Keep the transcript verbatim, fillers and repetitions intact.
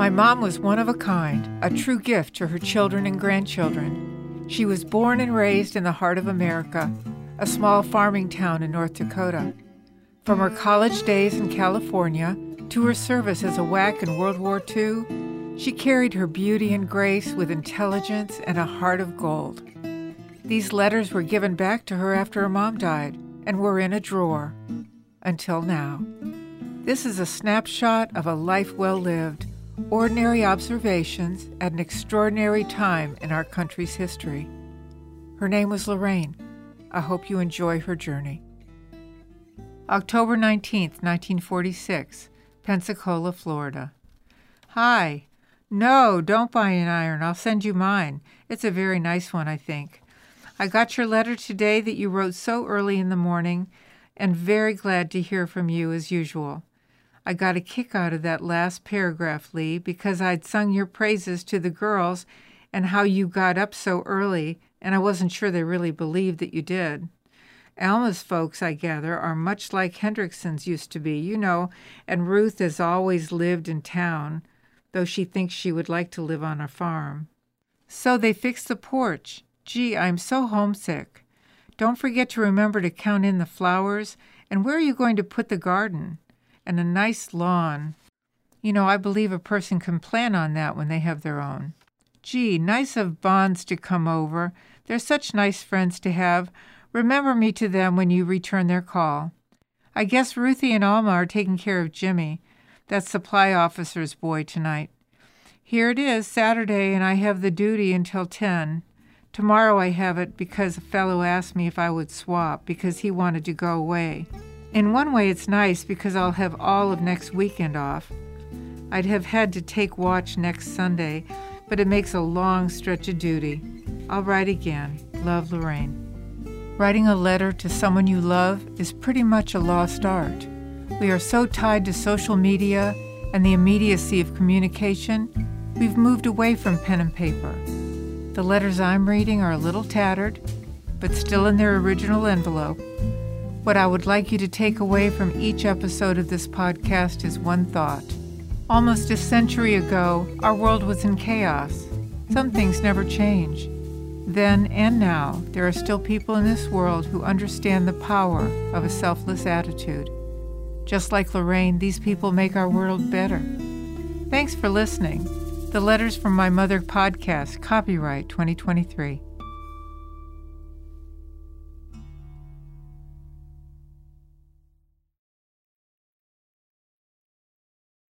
My mom was one of a kind, a true gift to her children and grandchildren. She was born and raised in the heart of America, a small farming town in North Dakota. From her college days in California to her service as a W A C in World War Two, she carried her beauty and grace with intelligence and a heart of gold. These letters were given back to her after her mom died and were in a drawer. Until now. This is a snapshot of a life well lived, ordinary observations at an extraordinary time in our country's history. Her name was Lorraine. I hope you enjoy her journey. October nineteenth, nineteen forty-six, Pensacola, Florida. Hi. No, don't buy an iron. I'll send you mine. It's a very nice one, I think. I got your letter today that you wrote so early in the morning, and very glad to hear from you as usual. I got a kick out of that last paragraph, Lee, because I'd sung your praises to the girls and how you got up so early, and I wasn't sure they really believed that you did. Alma's folks, I gather, are much like Hendrickson's used to be, you know, and Ruth has always lived in town, though she thinks she would like to live on a farm. So they fixed the porch. Gee, I'm so homesick. Don't forget to remember to count in the flowers, and where are you going to put the garden? And a nice lawn. You know, I believe a person can plan on that when they have their own. Gee, nice of Bonds to come over. They're such nice friends to have. Remember me to them when you return their call. I guess Ruthie and Alma are taking care of Jimmy, that supply officer's boy, tonight. Here it is, Saturday, and I have the duty until ten. Tomorrow I have it because a fellow asked me if I would swap because he wanted to go away. In one way it's nice because I'll have all of next weekend off. I'd have had to take watch next Sunday, but it makes a long stretch of duty. I'll write again. Love, Lorraine. Writing a letter to someone you love is pretty much a lost art. We are so tied to social media and the immediacy of communication, we've moved away from pen and paper. The letters I'm reading are a little tattered, but still in their original envelope. What I would like you to take away from each episode of this podcast is one thought. Almost a century ago, our world was in chaos. Some things never change. Then and now, there are still people in this world who understand the power of a selfless attitude. Just like Lorraine, these people make our world better. Thanks for listening. The Letters from My Mother podcast, copyright twenty twenty-three.